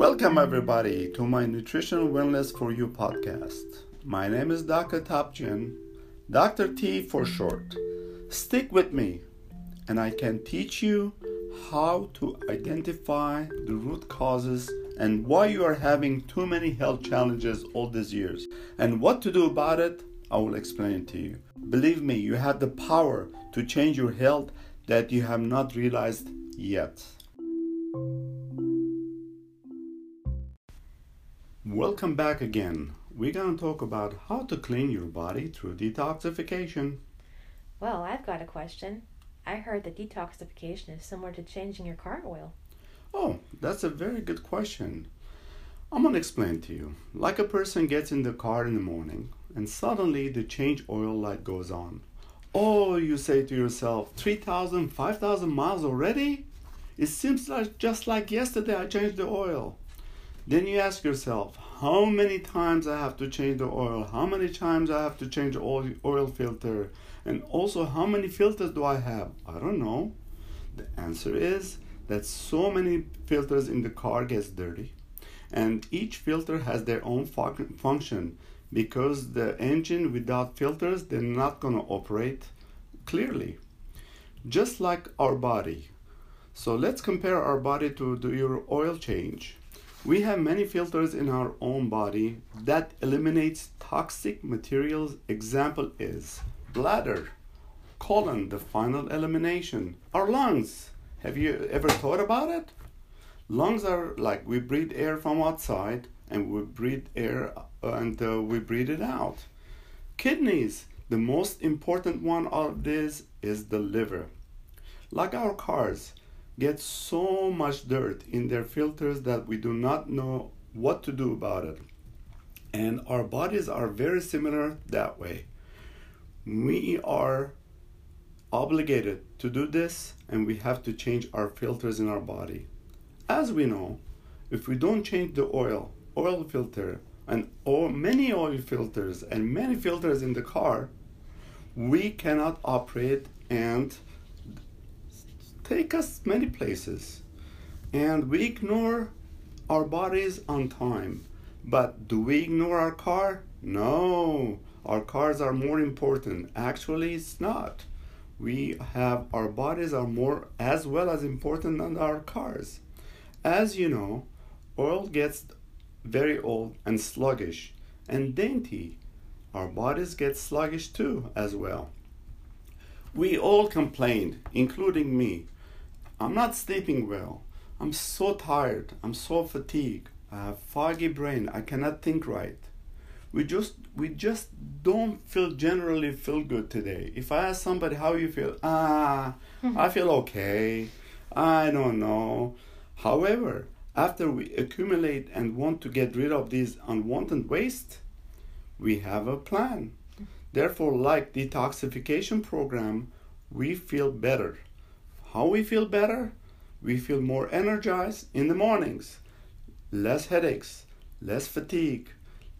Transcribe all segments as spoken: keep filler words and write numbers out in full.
Welcome everybody to my Nutritional Wellness for You podcast. My name is Doctor Tapchin, Doctor T for short. Stick with me and I can teach you how to identify the root causes and why you are having too many health challenges all these years. And what to do about it, I will explain to you. Believe me, you have the power to change your health that you have not realized yet. Welcome back again. We're going to talk about how to clean your body through detoxification. Well, I've got a question. I heard that detoxification is similar to changing your car oil. Oh, that's a very good question. I'm going to explain to you. Like a person gets in the car in the morning and suddenly the change oil light goes on. Oh, you say to yourself, three thousand, five thousand miles already? It seems like just like yesterday I changed the oil. Then you ask yourself, how many times I have to change the oil? How many times I have to change the oil, oil filter? And also, how many filters do I have? I don't know. The answer is that so many filters in the car gets dirty. And each filter has their own fun- function. Because the engine without filters, they're not going to operate clearly. Just like our body. So let's compare our body to, to your oil change. We have many filters in our own body that eliminates toxic materials. Example is bladder, colon, the final elimination. Our lungs. Have you ever thought about it? Lungs are like we breathe air from outside and we breathe air and uh, we breathe it out. Kidneys. The most important one of this is the liver. Like our cars. Get so much dirt in their filters that we do not know what to do about it. And our bodies are very similar that way. We are obligated to do this and we have to change our filters in our body. As we know, if we don't change the oil, oil filter, and oil, many oil filters and many filters in the car, we cannot operate and take us many places, and we ignore our bodies on time. But do we ignore our car? No, our cars are more important. Actually, it's not. We have our bodies are more as well as important than our cars. As you know, oil gets very old and sluggish and dainty. Our bodies get sluggish too as well. We all complained, including me. I'm not sleeping well. I'm so tired. I'm so fatigued. I have foggy brain. I cannot think right. We just we just don't feel generally feel good today. If I ask somebody how you feel, ah, I feel okay. I don't know. However, after we accumulate and want to get rid of these unwanted waste, we have a plan. Therefore, like detoxification program, we feel better. How we feel better? We feel more energized in the mornings, less headaches, less fatigue,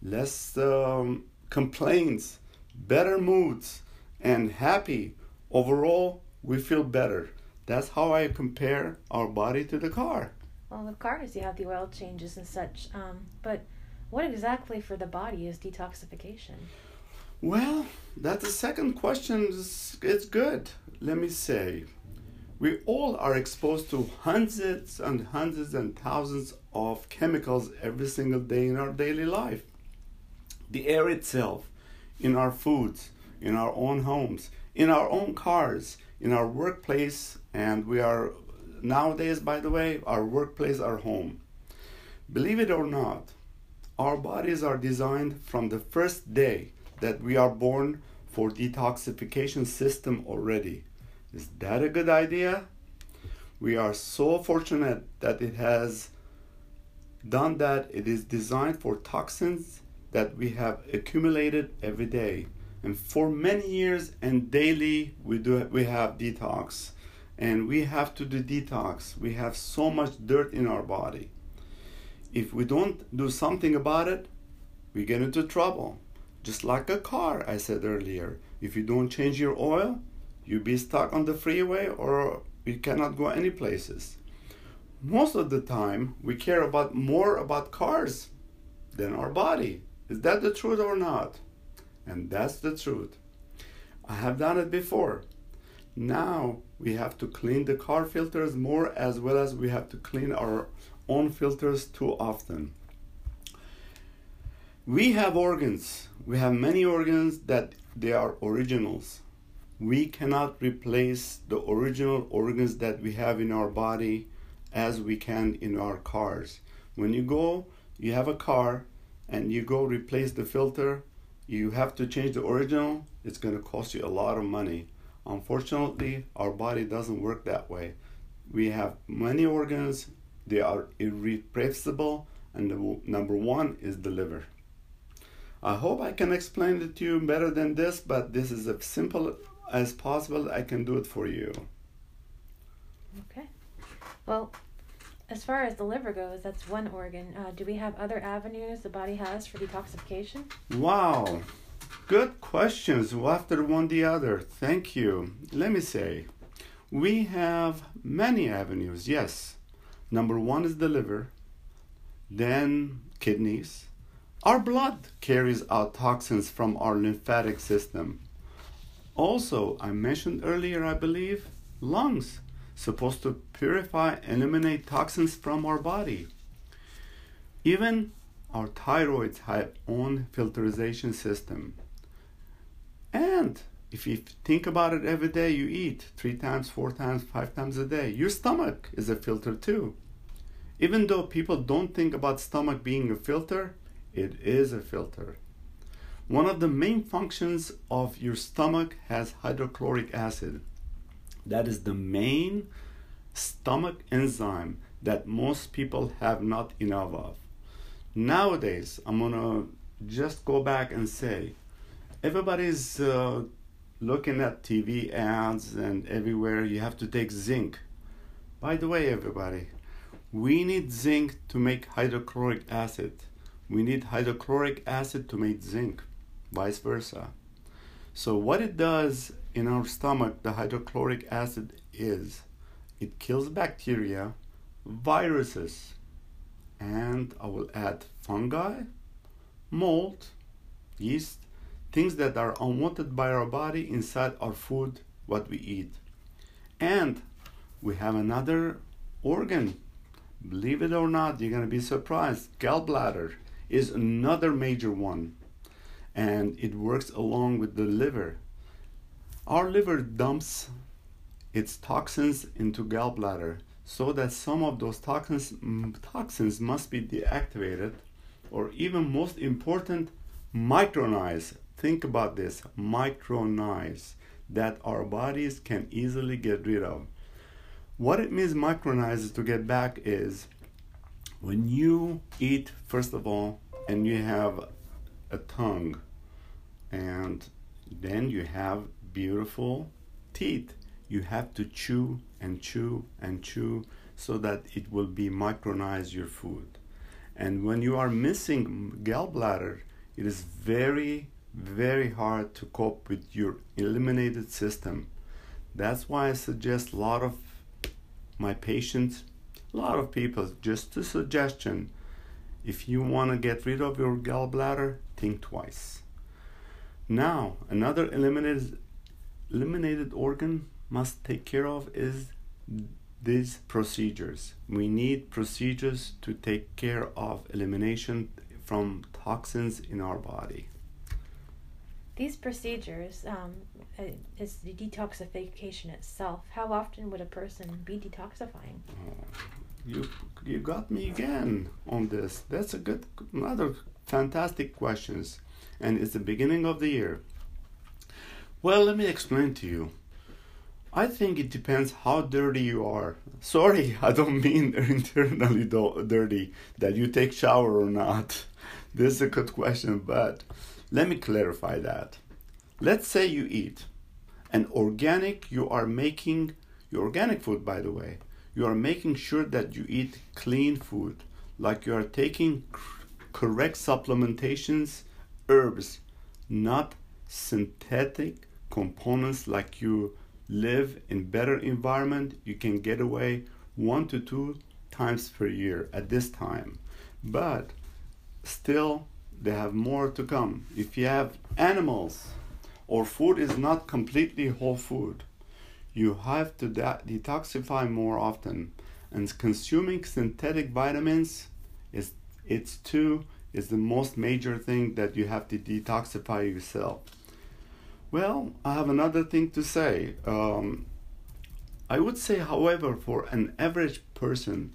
less um, complaints, better moods, and happy. Overall, we feel better. That's how I compare our body to the car. Well, the cars, you have the oil changes and such, um, but what exactly for the body is detoxification? Well, that's the second question. It's good. Let me say. We all are exposed to hundreds and hundreds and thousands of chemicals every single day in our daily life. The air itself, in our foods, in our own homes, in our own cars, in our workplace, and we are nowadays, by the way, our workplace, our home. Believe it or not, our bodies are designed from the first day that we are born for detoxification system already. Is that a good idea? We are so fortunate that it has done that. It is designed for toxins that we have accumulated every day. And for many years and daily, we do we have detox. And we have to do detox. We have so much dirt in our body. If we don't do something about it, we get into trouble. Just like a car, I said earlier. If you don't change your oil, you'll be stuck on the freeway or you cannot go any places. most of the time we care about more about cars than our body. Is that the truth or not? And that's the truth. I have done it before. Now we have to clean the car filters more, as well as we have to clean our own filters too often. We have organs. We have many organs that they are originals. We cannot replace the original organs that we have in our body as we can in our cars. When you go, you have a car and you go replace the filter, you have to change the original, it's going to cost you a lot of money. Unfortunately, our body doesn't work that way. We have many organs, they are irreplaceable, and the number one is the liver. I hope I can explain it to you better than this, but this is as simple as possible. I can do it for you. Okay. Well, as far as the liver goes, that's one organ. Uh, do we have other avenues the body has for detoxification? Wow. Good questions, after one the other. Thank you. Let me say, we have many avenues, yes. Number one is the liver, then kidneys. Our blood carries out toxins from our lymphatic system. Also, I mentioned earlier, I believe, lungs, supposed to purify and eliminate toxins from our body. Even our thyroids have own filtration system. And if you think about it, every day you eat three times, four times, five times a day, your stomach is a filter too. Even though people don't think about stomach being a filter, it is a filter. One of the main functions of your stomach has hydrochloric acid. That is the main stomach enzyme that most people have not enough of. Nowadays, I'm gonna just go back and say, everybody's uh, looking at T V ads and everywhere, you have to take zinc. By the way, everybody, we need zinc to make hydrochloric acid. We need hydrochloric acid to make zinc, vice versa. So what it does in our stomach, the hydrochloric acid is, it kills bacteria, viruses, and I will add fungi, mold, yeast, things that are unwanted by our body inside our food, what we eat. And we have another organ. Believe it or not, you're gonna be surprised, gallbladder is another major one, and it works along with the liver. Our liver dumps its toxins into gallbladder, so that some of those toxins toxins must be deactivated, or even most important, micronized. Think about this, micronized, that our bodies can easily get rid of. What it means micronized, to get back, is when you eat, first of all, and you have a tongue, and then you have beautiful teeth, you have to chew and chew and chew so that it will be micronized, your food. And when you are missing gallbladder, it is very, very hard to cope with your eliminated system. That's why I suggest a lot of my patients, a lot of people, just a suggestion, if you want to get rid of your gallbladder, think twice. Now, another eliminated, eliminated organ must take care of is these procedures. We need procedures to take care of elimination from toxins in our body. These procedures um, is the detoxification itself. How often would a person be detoxifying? Oh. You you got me again on this. That's a good, another fantastic questions. And it's the beginning of the year. Well, let me explain to you. I think it depends how dirty you are. Sorry, I don't mean internally do- dirty, that you take shower or not. This is a good question, but let me clarify that. Let's say you eat an organic, you are making your organic food, by the way. You are making sure that you eat clean food, like you are taking c- correct supplementations, herbs, not synthetic components. Like you live in better environment, you can get away one to two times per year at this time, but still they have more to come. If you have animals or food is not completely whole food, you have to de- detoxify more often, and consuming synthetic vitamins is it's too is the most major thing that you have to detoxify yourself. Well, I have another thing to say. Um, I would say, however, for an average person,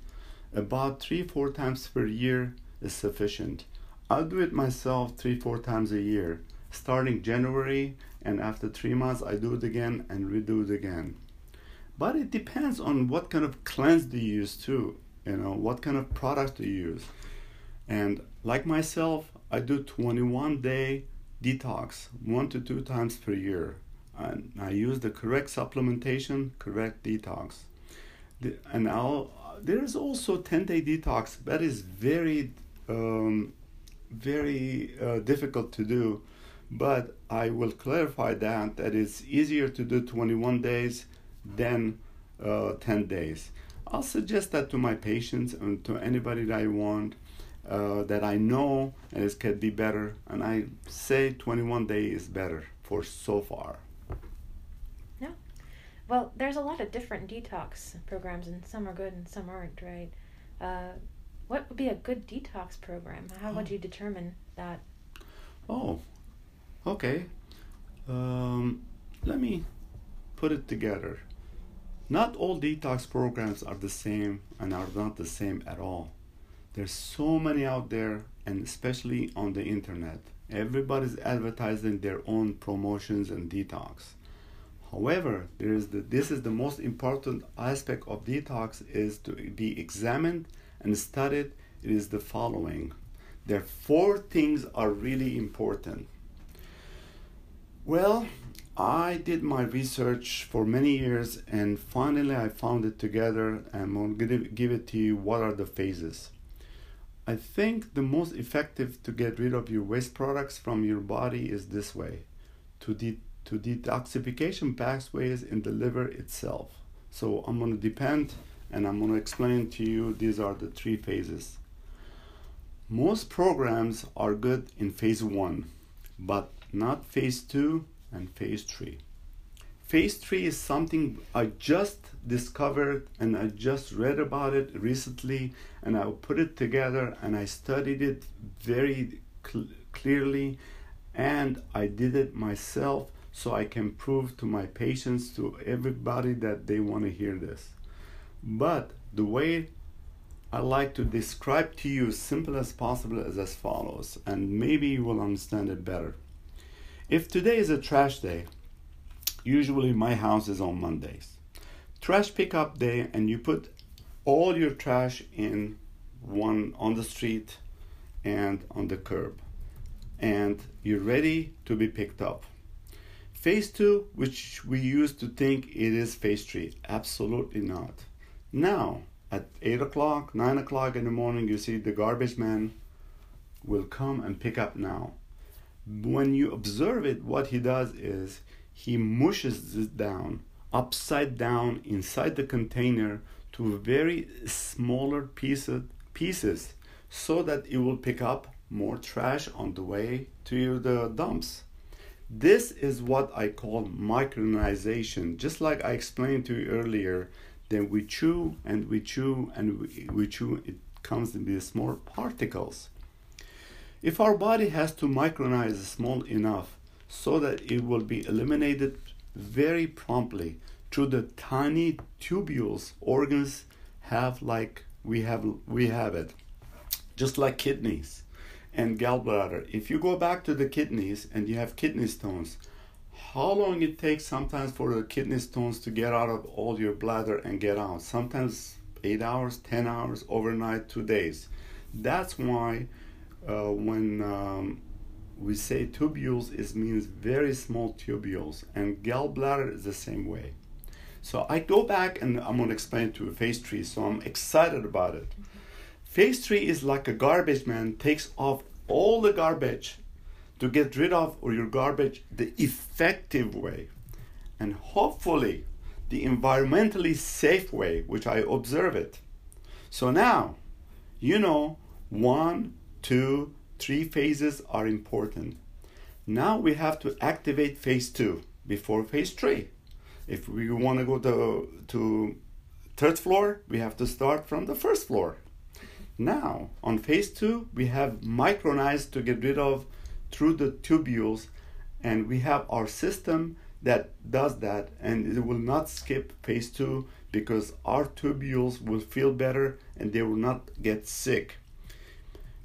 about three, four times per year is sufficient. I'll do it myself three, four times a year, starting January, and after three months, I do it again and redo it again. But it depends on what kind of cleanse do you use too, you know, what kind of product do you use. And like myself, I do twenty-one day detox, one to two times per year. And I use the correct supplementation, correct detox. The, and I'll, there's also ten day detox. That is very, um, very uh, difficult to do. But I will clarify that, that it's easier to do twenty-one days than uh, ten days. I'll suggest that to my patients and to anybody that I want, uh, that I know, and it could be better. And I say twenty-one day is better for so far. Yeah. Well, there's a lot of different detox programs, and some are good and some aren't, right? Uh, what would be a good detox program? How would you determine that? Oh, okay. Um, let me put it together. Not all detox programs are the same and are not the same at all. There's so many out there, and especially on the internet. Everybody's advertising their own promotions and detox. However, there is the, this is the most important aspect of detox is to be examined and studied. It is the following. There are four things are really important. Well, I did my research for many years, and finally I found it together, and I'm going to give it to you. What are the phases? I think the most effective to get rid of your waste products from your body is this way, to de- to detoxification pathways in the liver itself. So I'm going to depend, and I'm going to explain to you, these are the three phases. Most programs are good in phase one, but not phase two and phase three. Phase three is something I just discovered, and I just read about it recently, and I put it together, and I studied it very cl- clearly, and I did it myself so I can prove to my patients, to everybody that they want to hear this. But the way I like to describe to you as simple as possible is as follows, and maybe you will understand it better. If today is a trash day, usually my house is on Mondays. Trash pickup day, and you put all your trash in one on the street and on the curb, and you're ready to be picked up. Phase two, which we used to think it is phase three, absolutely not. Now, at eight o'clock, nine o'clock in the morning, you see the garbage man will come and pick up now. When you observe it, what he does is he mushes it down, upside down, inside the container to very smaller pieces, pieces, so that it will pick up more trash on the way to the dumps. This is what I call micronization. Just like I explained to you earlier, then we chew and we chew and we, we chew, it comes in these small particles. If our body has to micronize small enough, so that it will be eliminated very promptly through the tiny tubules organs have like we have we have it, just like kidneys and gallbladder. If you go back to the kidneys and you have kidney stones, how long it takes sometimes for the kidney stones to get out of all your bladder and get out? Sometimes eight hours, ten hours, overnight, two days. That's why uh, when um, we say tubules, it means very small tubules, and gallbladder is the same way. So I go back, and I'm going to explain to you phase three, so I'm excited about it. Mm-hmm. Phase three is like a garbage man takes off all the garbage to get rid of or your garbage the effective way, and hopefully the environmentally safe way, which I observe it. So now, you know, one, two, three phases are important. Now we have to activate phase two before phase three. If we want to go to, to third floor, we have to start from the first floor. Now, on phase two, we have micronized to get rid of through the tubules, and we have our system that does that, and it will not skip phase two because our tubules will feel better and they will not get sick.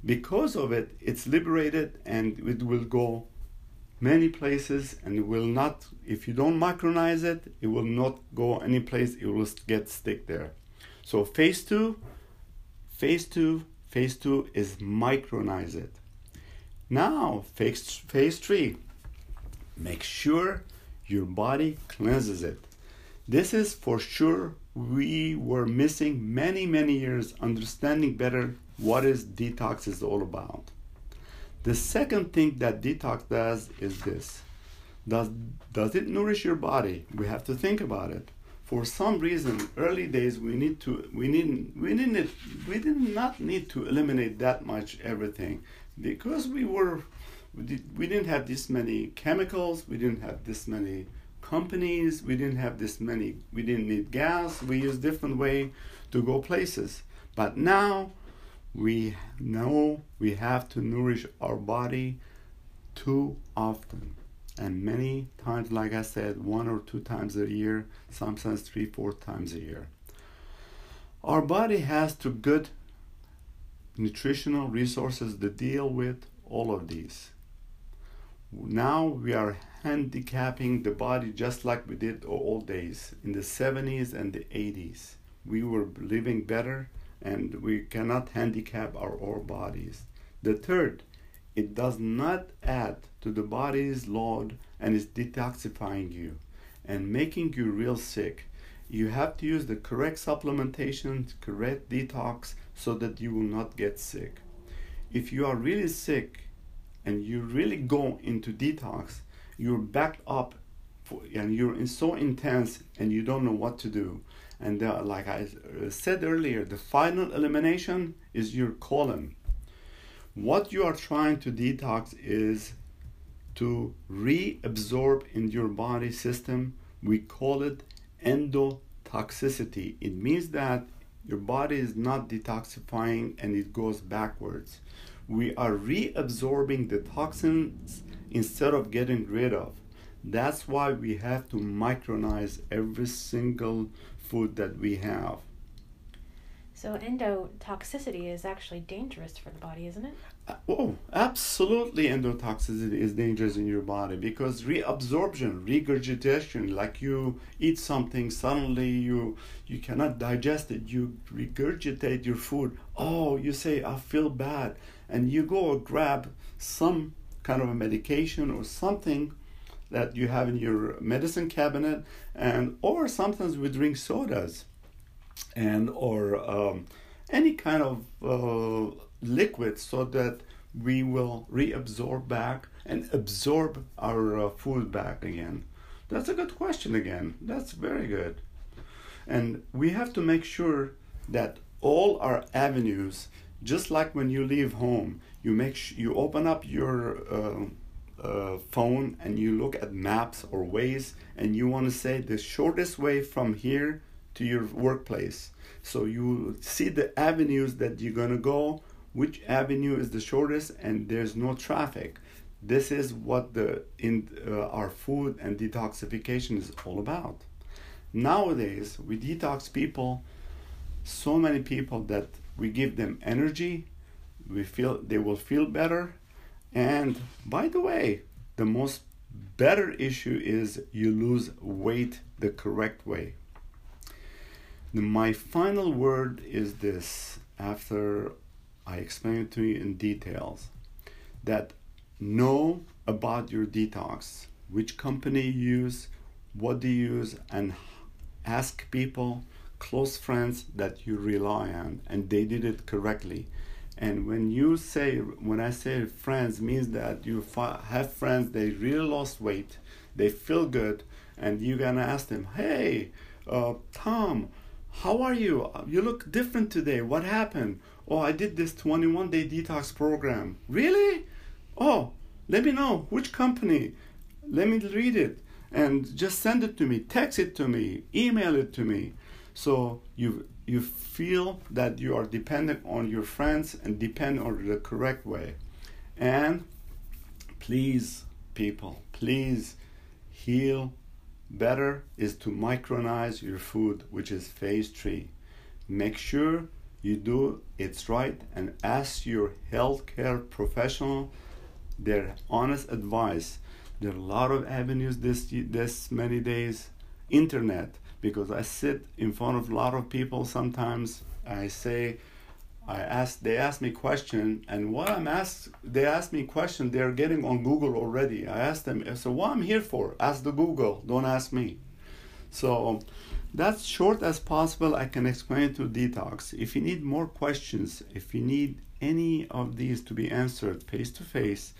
Because of it, it's liberated and it will go many places and will not, if you don't micronize it, it will not go any place, it will get stuck there. So phase two, phase two, phase two is micronize it. Now, phase, phase three, make sure your body cleanses it. This is for sure we were missing many, many years understanding better what is detox is all about. The second thing that detox does is this. Does, does it nourish your body? We have to think about it. For some reason, early days, we need to, we need, we didn't, we did not need to eliminate that much everything because we were, we, did, we didn't have this many chemicals, we didn't have this many companies, we didn't have this many, we didn't need gas, we used different way to go places. But now, we know we have to nourish our body too often, and many times, like I said, one or two times a year, sometimes three, four times a year. Our body has to good nutritional resources to deal with all of these. Now we are handicapping the body just like we did old days in the seventies and the eighties. We were living better, and we cannot handicap our own bodies. The third, it does not add to the body's load and is detoxifying you and making you real sick. You have to use the correct supplementation, correct detox, so that you will not get sick. If you are really sick and you really go into detox, you're backed up for, and you're so intense and you don't know what to do. And the, like I said earlier, the final elimination is your colon. What you are trying to detox is to reabsorb in your body system. We call it endotoxicity. It means that your body is not detoxifying and it goes backwards. We are reabsorbing the toxins instead of getting rid of. That's why we have to micronize every single food that we have. So endotoxicity is actually dangerous for the body, isn't it? Uh, oh, absolutely endotoxicity is dangerous in your body because reabsorption, regurgitation, like you eat something, suddenly you, you cannot digest it, you regurgitate your food. Oh, you say, I feel bad. And you go grab some kind of a medication or something that you have in your medicine cabinet, and or sometimes we drink sodas and or um, any kind of uh, liquid so that we will reabsorb back and absorb our uh, food back again. That's a good question again. That's very good. And we have to make sure that all our avenues, just like when you leave home, you make sh- you open up your uh, Uh, phone and you look at maps or ways and you want to say the shortest way from here to your workplace. So you see the avenues that you're going to go, which avenue is the shortest and there's no traffic. This is what the in uh, our food and detoxification is all about. Nowadays, we detox people, so many people that we give them energy, we feel they will feel better. And by the way, the most better issue is you lose weight the correct way. My final word is this, after I explain it to you in details, that know about your detox, which company you use, what do you use, and ask people, close friends that you rely on, and they did it correctly. And when you say, when I say friends, means that you fi- have friends, they really lost weight, they feel good, and you're gonna ask them, hey, uh, Tom, How are you? You look different today. What happened? Oh, I did this twenty-one day detox program. Really? Oh, let me know which company. Let me read it and just send it to me. Text it to me. Email it to me. So you you feel that you are dependent on your friends and depend on the correct way. And please, people, please heal. Better is to micronize your food, which is phase three. Make sure you do it's right and ask your healthcare professional their honest advice. There are a lot of avenues this this many days. Internet, because I sit in front of a lot of people sometimes. I say, I ask, they ask me question, and what I'm asked, they ask me question, they're getting on Google already. I ask them, so what I'm here for? Ask the Google, don't ask me. So that's short as possible. I can explain it to detox. If you need more questions, if you need any of these to be answered face to face,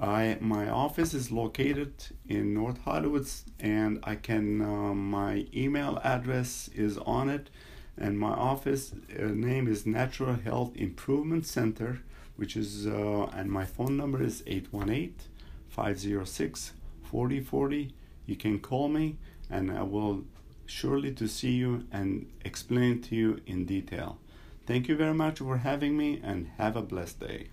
I my office is located in North Hollywood, and I can uh, my email address is on it. And my office uh, name is Natural Health Improvement Center, which is, uh, and my phone number is eight one eight, five zero six, four zero four zero. You can call me, and I will surely to see you and explain to you in detail. Thank you very much for having me, and have a blessed day.